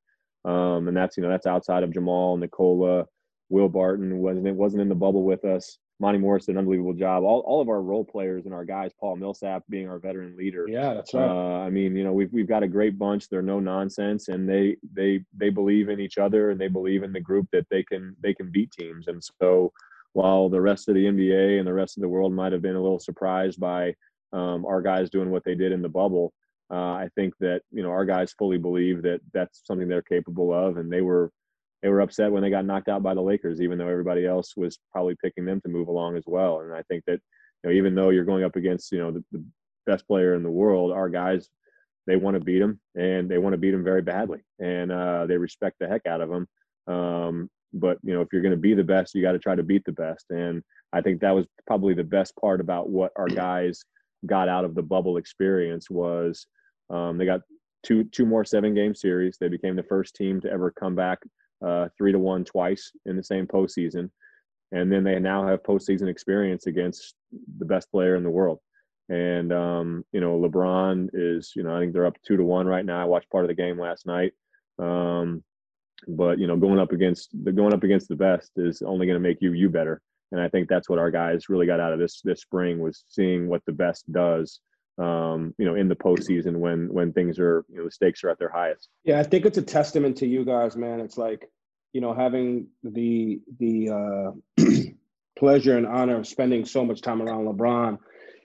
And that's outside of Jamal, Nikola, Will Barton wasn't in the bubble with us. Monty Morris did an unbelievable job. All of our role players and our guys, Paul Millsap being our veteran leader. Yeah, that's right. We've got a great bunch. They're no nonsense, and they believe in each other, and they believe in the group that they can beat teams. And so, while the rest of the NBA and the rest of the world might have been a little surprised by our guys doing what they did in the bubble, I think that our guys fully believe that that's something they're capable of, and they were upset when they got knocked out by the Lakers, even though everybody else was probably picking them to move along as well. And I think that, even though you're going up against, the best player in the world, our guys, they want to beat them, and they want to beat them very badly. And they respect the heck out of them. But if you're going to be the best, you got to try to beat the best. And I think that was probably the best part about what our guys got out of the bubble experience was they got two more 7-game series. They became the first team to ever come back 3-1 twice in the same postseason, and then they now have postseason experience against the best player in the world. And LeBron is, I think they're up 2-1 right now. I watched part of the game last night, but going up against the best is only going to make you better. And I think that's what our guys really got out of this spring, was seeing what the best does. In the postseason when things are, the stakes are at their highest. Yeah, I think it's a testament to you guys, man. It's like, having the pleasure and honor of spending so much time around LeBron.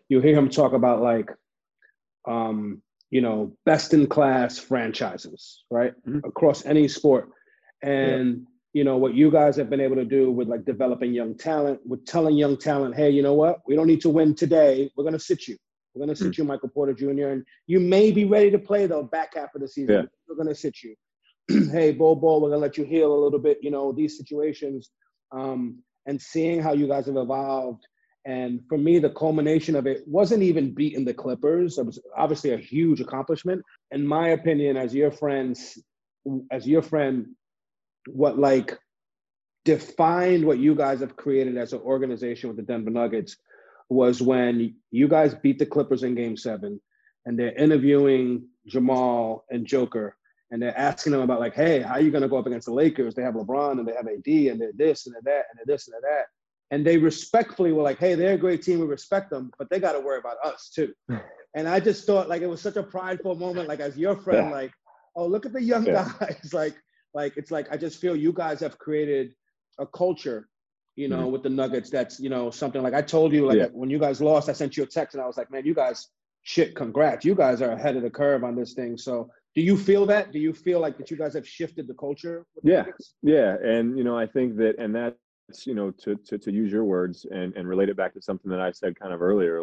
You hear him talk about best in class franchises, right? Mm-hmm. Across any sport. And, what you guys have been able to do with developing young talent, with telling young talent, hey, you know what? We don't need to win today. We're going to sit you. We're going to sit you, Michael Porter Jr., and you may be ready to play, though, back half of the season. Yeah. We're going to sit you. Hey, Bo, we're going to let you heal a little bit, these situations. And seeing how you guys have evolved. And for me, the culmination of it wasn't even beating the Clippers. It was obviously a huge accomplishment. In my opinion, as your friend, what defined what you guys have created as an organization with the Denver Nuggets was when you guys beat the Clippers in Game 7, and they're interviewing Jamal and Joker, and they're asking them about hey, how are you going to go up against the Lakers? They have LeBron and they have AD, and they're this and they're that and they're this and they're that. And they respectfully were hey, they're a great team. We respect them, but they got to worry about us too. And I just thought it was such a prideful moment, as your friend, yeah. Oh, look at the young yeah. guys. I just feel you guys have created a culture mm-hmm. with the Nuggets, that's, something I told you, yeah. when you guys lost, I sent you a text and I was man, you guys, congrats. You guys are ahead of the curve on this thing. So do you feel that? Do you feel that you guys have shifted the culture? With the yeah. Nuggets? Yeah. And, I think that, and that's, to use your words and relate it back to something that I said kind of earlier,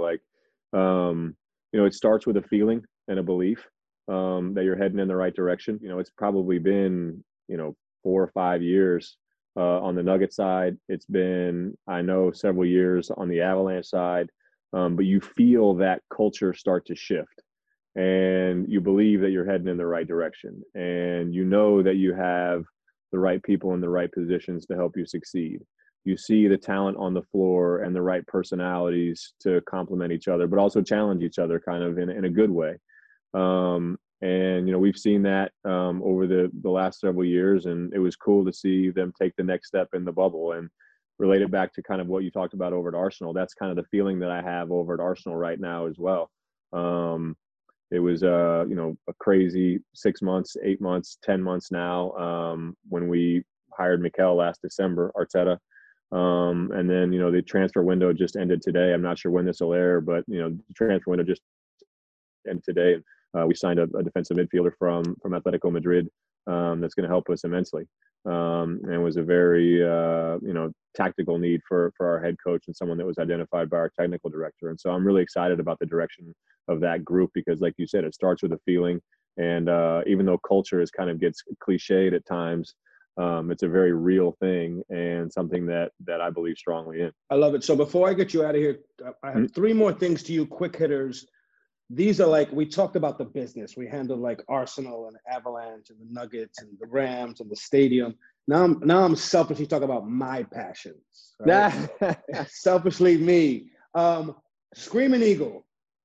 it starts with a feeling and a belief that you're heading in the right direction. It's probably been, 4 or 5 years on the Nugget side. It's been, I know, several years on the Avalanche side, but you feel that culture start to shift, and you believe that you're heading in the right direction, and that you have the right people in the right positions to help you succeed. You see the talent on the floor and the right personalities to complement each other, but also challenge each other kind of in a good way. And, we've seen that over the last several years, and it was cool to see them take the next step in the bubble. And relate it back to kind of what you talked about over at Arsenal. That's kind of the feeling that I have over at Arsenal right now as well. It was, a crazy 6 months, 8 months, 10 months now when we hired Mikel last December, Arteta. And then, the transfer window just ended today. I'm not sure when this will air, but, the transfer window just ended today. We signed a defensive midfielder from Atletico Madrid that's going to help us immensely. And it was a very, tactical need for our head coach and someone that was identified by our technical director. And so I'm really excited about the direction of that group because, like you said, it starts with a feeling. And even though culture is kind of gets cliched at times, it's a very real thing and something that I believe strongly in. I love it. So before I get you out of here, I have mm-hmm. 3 more things to you, quick hitters. These are we talked about the business. We handled Arsenal and Avalanche and the Nuggets and the Rams and the stadium. Now I'm selfishly talking about my passions. Right? Selfishly me. Screaming Eagle.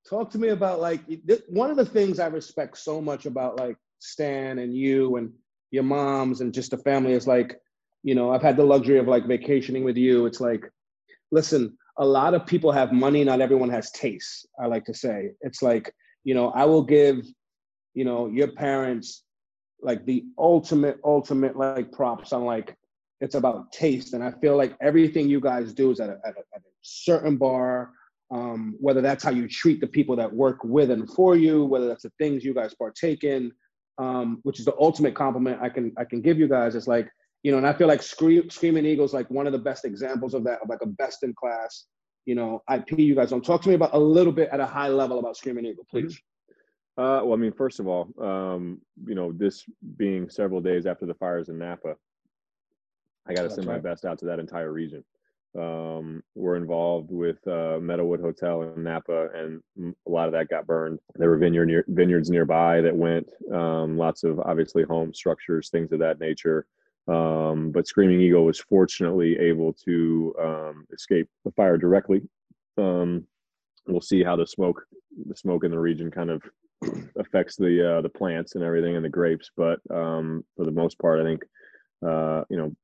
Talk to me about, like, one of the things I respect so much about, like, Stan and you and your moms and just the family is, like, you know, I've had the luxury of, like, vacationing with you. It's like, listen, a lot of people have money. Not everyone has taste, I like to say. It's like, you know, I will give, you know, your parents, like, the ultimate, like, props on, like, it's about taste. And I feel like everything you guys do is at a certain bar, whether that's how you treat the people that work with and for you, whether that's the things you guys partake in, which is the ultimate compliment I can give you guys. It's like, you know, and I feel like Screaming Eagle's like one of the best examples of that, of like a best in class, you know, IP you guys don't. Talk to me about a little bit at a high level about Screaming Eagle, please. Well, I mean, first of all, you know, this being several days after the fires in Napa, I got to send my best out to that entire region. We're involved with Meadowwood Hotel in Napa, and a lot of that got burned. There were vineyards nearby that went, lots of obviously home structures, things of that nature. But Screaming Eagle was fortunately able to escape the fire directly. We'll see how the smoke in the region kind of affects the plants and everything and the grapes. But for the most part, I think, you know,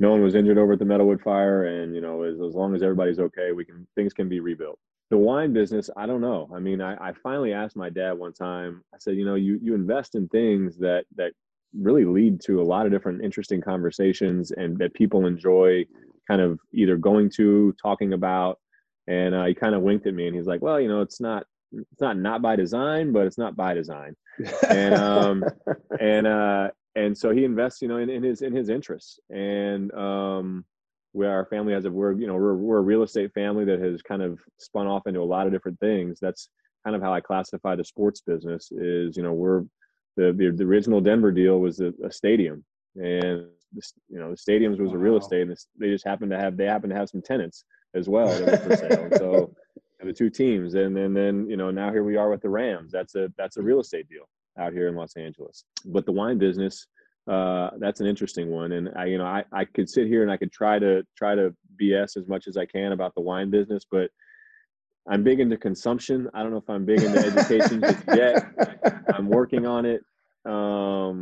no one was injured over at the Meadowwood fire, and, you know, as long as everybody's okay, things can be rebuilt. The wine business, I don't know. I mean, I finally asked my dad one time. I said, you know, you invest in things that really lead to a lot of different interesting conversations and that people enjoy kind of either going to, talking about. And he kind of winked at me, and he's like, well, you know, it's not by design, but it's not by design. And and so he invests, you know, in his interests. And where our family we're a real estate family that has kind of spun off into a lot of different things. That's kind of how I classify the sports business is, you know, we're the original Denver deal was a stadium, and you know, the stadiums was a real estate, and they just happened to have some tenants as well that were for sale. And so the two teams, and then you know, now here we are with the Rams. That's a real estate deal out here in Los Angeles. But the wine business, that's an interesting one. And I could sit here and I could try to BS as much as I can about the wine business, but I'm big into consumption. I don't know if I'm big into education just yet. I'm working on it. But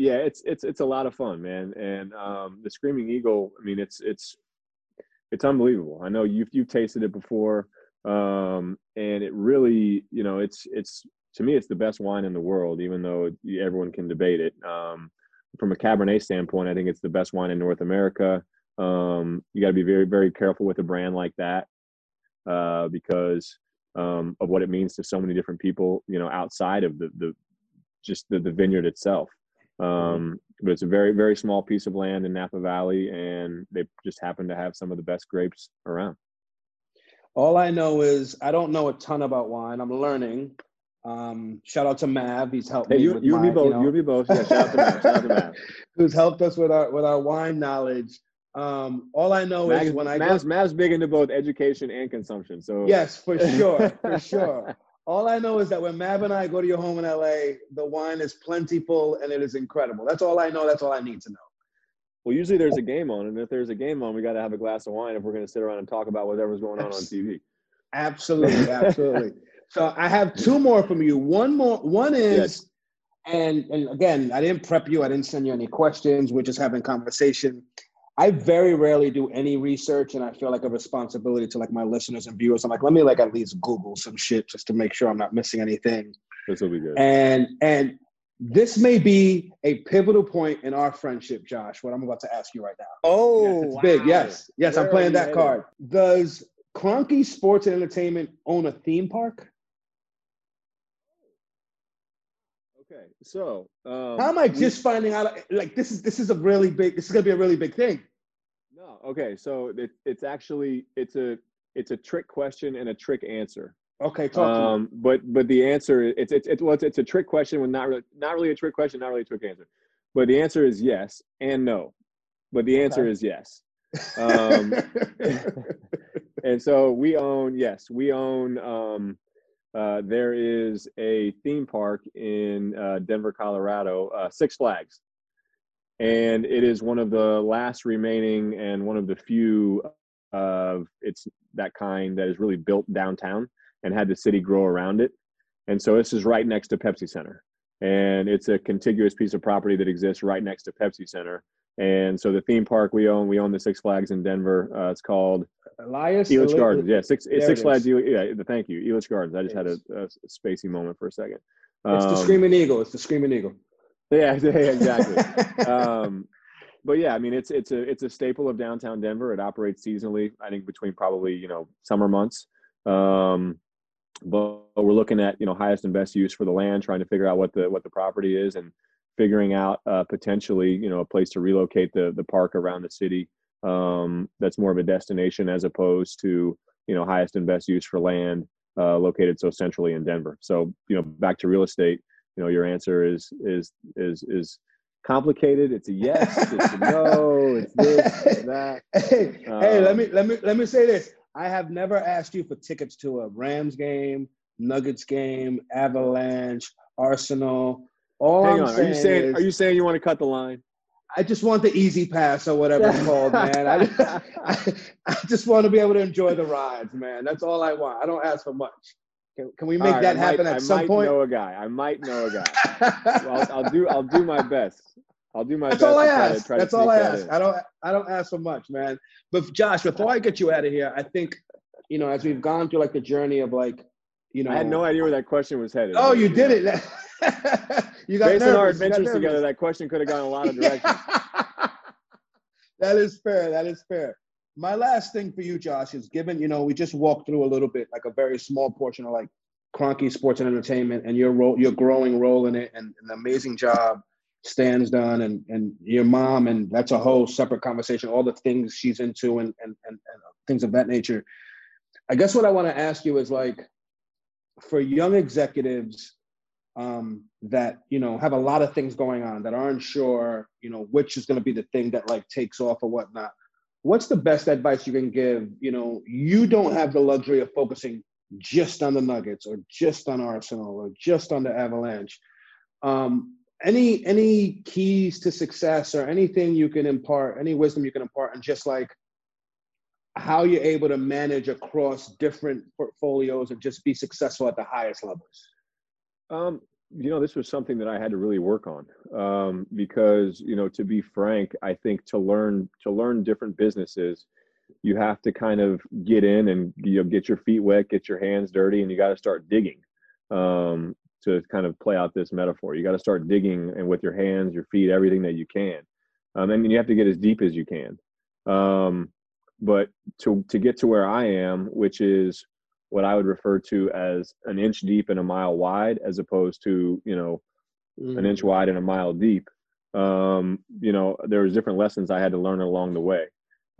yeah, it's a lot of fun, man. And the Screaming Eagle, I mean, it's unbelievable. I know you've tasted it before. And it really, you know, it's to me, it's the best wine in the world, even though everyone can debate it. From a Cabernet standpoint, I think it's the best wine in North America. You got to be very, very careful with a brand like that, because of what it means to so many different people, you know, outside of the vineyard itself. But it's a very, very small piece of land in Napa Valley, and they just happen to have some of the best grapes around. All I know is I don't know a ton about wine. I'm learning. Shout out to Mav. He's helped me with you and me both. You know. You and me both. Yeah, shout out to Mav. Shout out to Mav. Who's helped us with our wine knowledge. All I know is when I go... Mav's big into both education and consumption. So yes, for sure, for sure. All I know is that when Mav and I go to your home in LA, the wine is plentiful and it is incredible. That's all I know. That's all I need to know. Well, usually there's a game on, and if there's a game on, we got to have a glass of wine if we're going to sit around and talk about whatever's going on TV. Absolutely, absolutely. So I have two more from you. One is, yes. And again, I didn't prep you. I didn't send you any questions. We're just having conversation. I very rarely do any research, and I feel like a responsibility to like my listeners and viewers. I'm like, let me like at least Google some shit just to make sure I'm not missing anything. That's what we do. And this may be a pivotal point in our friendship, Josh, what I'm about to ask you right now. Oh, yes, it's wow. Big, yes. Yes, where I'm playing that card. Does Kroenke Sports and Entertainment own a theme park? Okay, so... how am I just finding out? Like, this is a really big... This is going to be a really big thing. No, okay, so it's actually... It's a trick question and a trick answer. Okay, talk to me. But the answer it's a trick question with not really a trick question, not really a trick answer. But the answer is yes and no. But the answer is yes. And so we own. There is a theme park in Denver, Colorado, Six Flags, and it is one of the last remaining and one of the few of it's that kind that is really built downtown and had the city grow around it. And so this is right next to Pepsi Center. And it's a contiguous piece of property that exists right next to Pepsi Center. And so the theme park we own the Six Flags in Denver. It's called Elitch Gardens. Yeah, Six Flags. Yeah, thank you, Elitch Gardens. I just had a spacey moment for a second. It's the Screaming Eagle. Yeah, exactly. But yeah, I mean, it's a staple of downtown Denver. It operates seasonally. I think between probably summer months. But we're looking at highest and best use for the land, trying to figure out what the property is and figuring out potentially, a place to relocate the park around the city that's more of a destination as opposed to, highest and best use for land located so centrally in Denver. So, back to real estate, your answer is complicated. It's a yes, it's a no, it's this, it's that. Hey, let me say this. I have never asked you for tickets to a Rams game, Nuggets game, Avalanche, Arsenal. Are you saying you want to cut the line? I just want the easy pass or whatever it's called, man. I just want to be able to enjoy the rides, man. That's all I want. I don't ask for much. Can we make that happen at some point? I might know a guy. Well, I'll do my best. That's all I ask. I don't ask for much, man. But Josh, before I get you out of here, I think, as we've gone through the journey of I had no idea where that question was headed. Oh, you did it. You got based on our adventures together, that question could have gone a lot of directions. That is fair. My last thing for you, Josh, is given, we just walked through a little bit, a very small portion of Kroenke Sports and Entertainment and your role, your growing role in it, and an amazing job Stan's done, and your mom, and that's a whole separate conversation, all the things she's into and things of that nature. I guess what I want to ask you is for young executives that have a lot of things going on that aren't sure which is going to be the thing that takes off or whatnot, what's the best advice you can give? You don't have the luxury of focusing just on the Nuggets or just on Arsenal or just on the Avalanche. Any keys to success or anything you can impart, any wisdom you can impart, and just how you're able to manage across different portfolios and just be successful at the highest levels? This was something that I had to really work on, because, to be frank, I think to learn different businesses, you have to kind of get in and, get your feet wet, get your hands dirty, and you got to start digging, to kind of play out this metaphor. You got to start digging, and with your hands, your feet, everything that you can. And you have to get as deep as you can. But to get to where I am, which is what I would refer to as an inch deep and a mile wide, as opposed to, an inch wide and a mile deep. There was different lessons I had to learn along the way.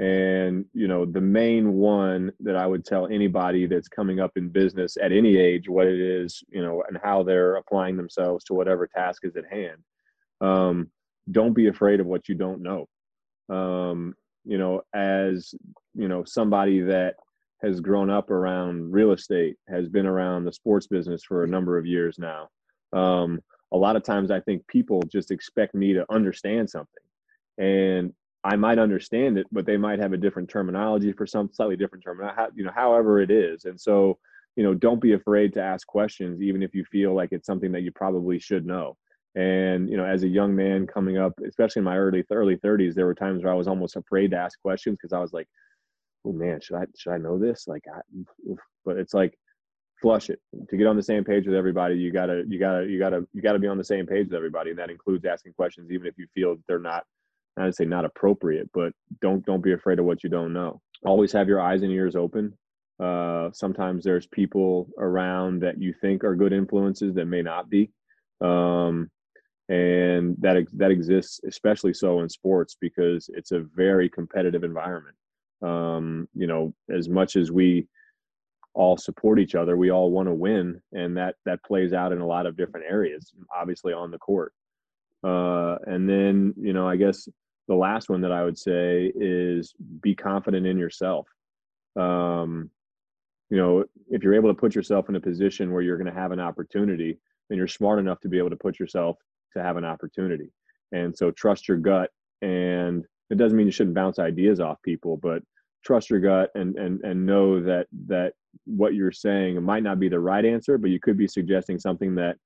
And, the main one that I would tell anybody that's coming up in business at any age, what it is, and how they're applying themselves to whatever task is at hand. Don't be afraid of what you don't know. As, somebody that has grown up around real estate, has been around the sports business for a number of years now. A lot of times I think people just expect me to understand something, and I might understand it, but they might have a different terminology for some slightly different terminology, however it is. And so, don't be afraid to ask questions, even if you feel like it's something that you probably should know. And, as a young man coming up, especially in my early 30s, there were times where I was almost afraid to ask questions, because I was like, oh man, should I know this? But it's flush it. To get on the same page with everybody, you gotta be on the same page with everybody. And that includes asking questions, even if you feel that they're not, I'd say not appropriate, but don't be afraid of what you don't know. Always have your eyes and ears open. Sometimes there's people around that you think are good influences that may not be. And that exists, especially so in sports, because it's a very competitive environment. As much as we all support each other, we all want to win, and that plays out in a lot of different areas, obviously on the court. And then, I guess the last one that I would say is be confident in yourself. If you're able to put yourself in a position where you're going to have an opportunity, then you're smart enough to be able to put yourself to have an opportunity. And so trust your gut, and it doesn't mean you shouldn't bounce ideas off people, but trust your gut and know that what you're saying might not be the right answer, but you could be suggesting something that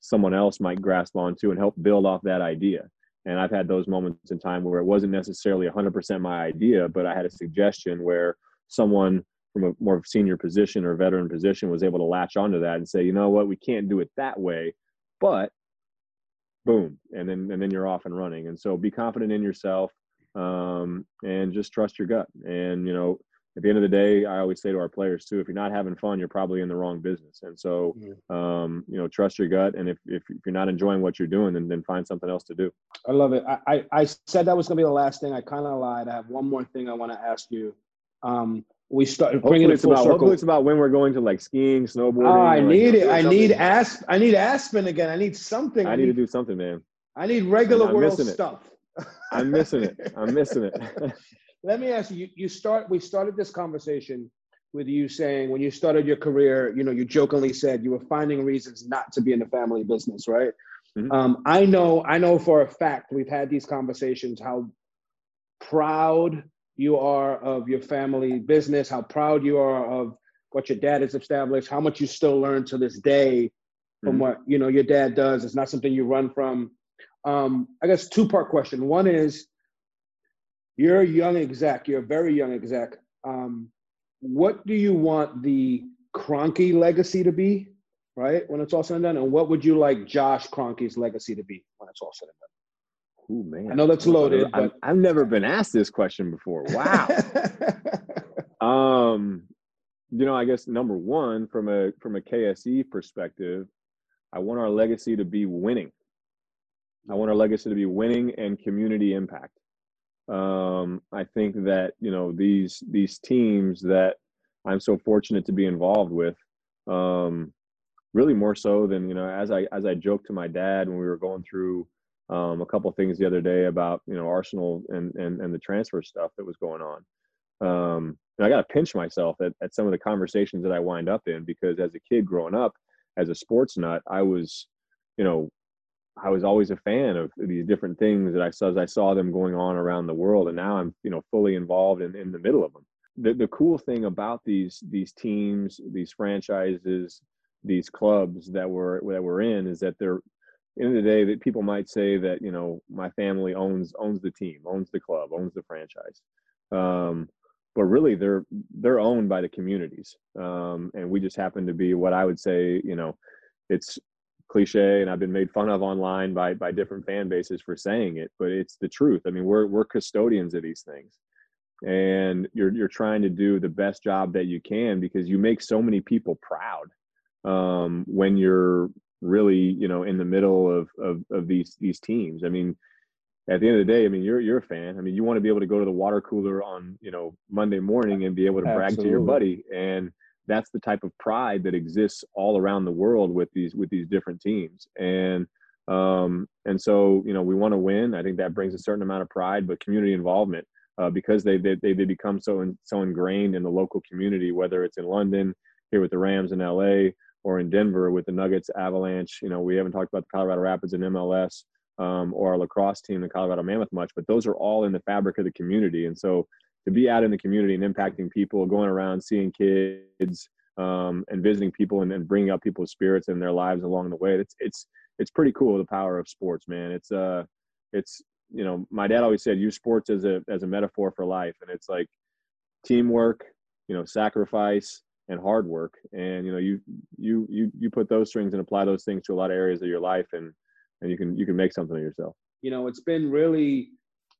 someone else might grasp onto and help build off that idea. And I've had those moments in time where it wasn't necessarily 100% my idea, but I had a suggestion where someone from a more senior position or veteran position was able to latch onto that and say, you know what, we can't do it that way, but boom. And then you're off and running. And so be confident in yourself, and just trust your gut. And, you know, at the end of the day, I always say to our players too, if you're not having fun, you're probably in the wrong business. And so, you know, trust your gut. And if you're not enjoying what you're doing, then find something else to do. I love it. I said that was going to be the last thing. I kind of lied. I have one more thing I want to ask you. We started bringing it full circle. Hopefully it's about when we're going to like skiing, snowboarding. Oh, I need it. I need Aspen again. I need something. I need to do something, man. I need regular world stuff. I'm missing it. Let me ask you, we started this conversation with you saying when you started your career, you know, you jokingly said you were finding reasons not to be in the family business, right? Mm-hmm. I know for a fact, we've had these conversations, how proud you are of your family business, how proud you are of what your dad has established, how much you still learn to this day from what, you know, your dad does. It's not something you run from. I guess two-part question. One is, you're a young exec. You're a very young exec. What do you want the Kroenke legacy to be, right, when it's all said and done? And what would you like Josh Kroenke's legacy to be when it's all said and done? Oh, man. I know that's loaded. I've never been asked this question before. Wow. You know, I guess number one, from a KSE perspective, I want our legacy to be winning. I want our legacy to be winning and community impact. I think that, you know, these teams that I'm so fortunate to be involved with, really more so than, you know, as I joked to my dad when we were going through a couple of things the other day about, you know, Arsenal and the transfer stuff that was going on. And I got to pinch myself at some of the conversations that I wind up in, because as a kid growing up as a sports nut, I was always a fan of these different things that I saw them going on around the world. And now I'm, you know, fully involved in the middle of them. The cool thing about these teams, these franchises, these clubs that we're in is that they're, in the day, that people might say that, you know, my family owns the team, owns the club, owns the franchise. But really they're owned by the communities. And we just happen to be what I would say, you know, it's cliche and I've been made fun of online by different fan bases for saying it, but it's the truth. I mean, we're custodians of these things, and you're trying to do the best job that you can, because you make so many people proud when you're really, you know, in the middle of these teams. I mean, at the end of the day, I mean, you're a fan. I mean, you want to be able to go to the water cooler on, you know, Monday morning and be able to brag to your buddy. And that's the type of pride that exists all around the world with these different teams. And so, you know, we want to win. I think that brings a certain amount of pride, but community involvement, because they become so ingrained in the local community, whether it's in London, here with the Rams in LA, or in Denver with the Nuggets, Avalanche. You know, we haven't talked about the Colorado Rapids and MLS, or our lacrosse team, the Colorado Mammoth, much, but those are all in the fabric of the community. And so to be out in the community and impacting people, going around, seeing kids, and visiting people, and then bringing up people's spirits and their lives along the way, it's pretty cool, the power of sports, man. It's you know, my dad always said, use sports as a metaphor for life. And it's like teamwork, you know, sacrifice, and hard work. And, you know, you put those strings and apply those things to a lot of areas of your life, and you can make something of yourself. You know, it's been really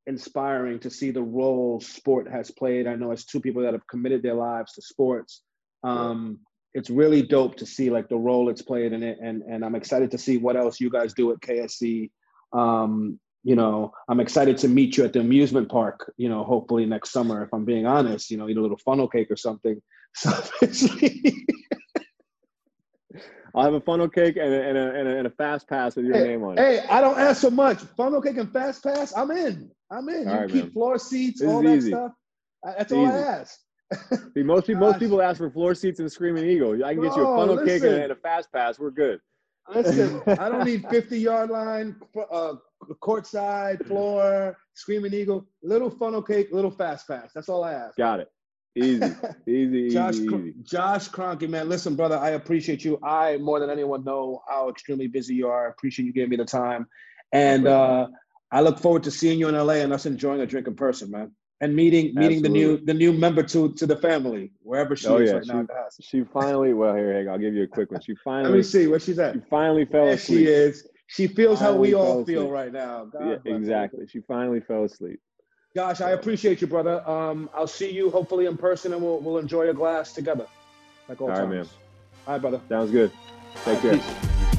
inspiring to see the role sport has played. I know it's two people that have committed their lives to sports. It's really dope to see like the role it's played in it. And I'm excited to see what else you guys do at KSC. You know, I'm excited to meet you at the amusement park, you know, hopefully next summer, if I'm being honest, you know, eat a little funnel cake or something. I'll have a funnel cake and a fast pass with your name on it. Hey, I don't ask so much. Funnel cake and fast pass, I'm in. All you right, keep man. Floor seats, this all that easy. Stuff. That's all I ask. See, most people ask for floor seats and Screaming Eagle. I can get you a funnel cake and a fast pass. We're good. Listen, I don't need 50-yard line, courtside, floor, Screaming Eagle, little funnel cake, little fast pass. That's all I ask. Got it. Easy. Josh Kroenke, man, listen, brother, I appreciate you. I, more than anyone, know how extremely busy you are. I appreciate you giving me the time. And I look forward to seeing you in LA and us enjoying a drink in person, man. And meeting the new member to the family, wherever she is right now in the house. She finally, well, here, I'll give you a quick one. She finally. Let me see where she's at. She finally fell asleep. She is. She feels how we all feel right now. God, yeah, exactly. She finally fell asleep. Gosh, I appreciate you, brother. I'll see you hopefully in person, and we'll enjoy a glass together. Like all times. All right, man. All right, brother. Sounds good. Take care. Peace.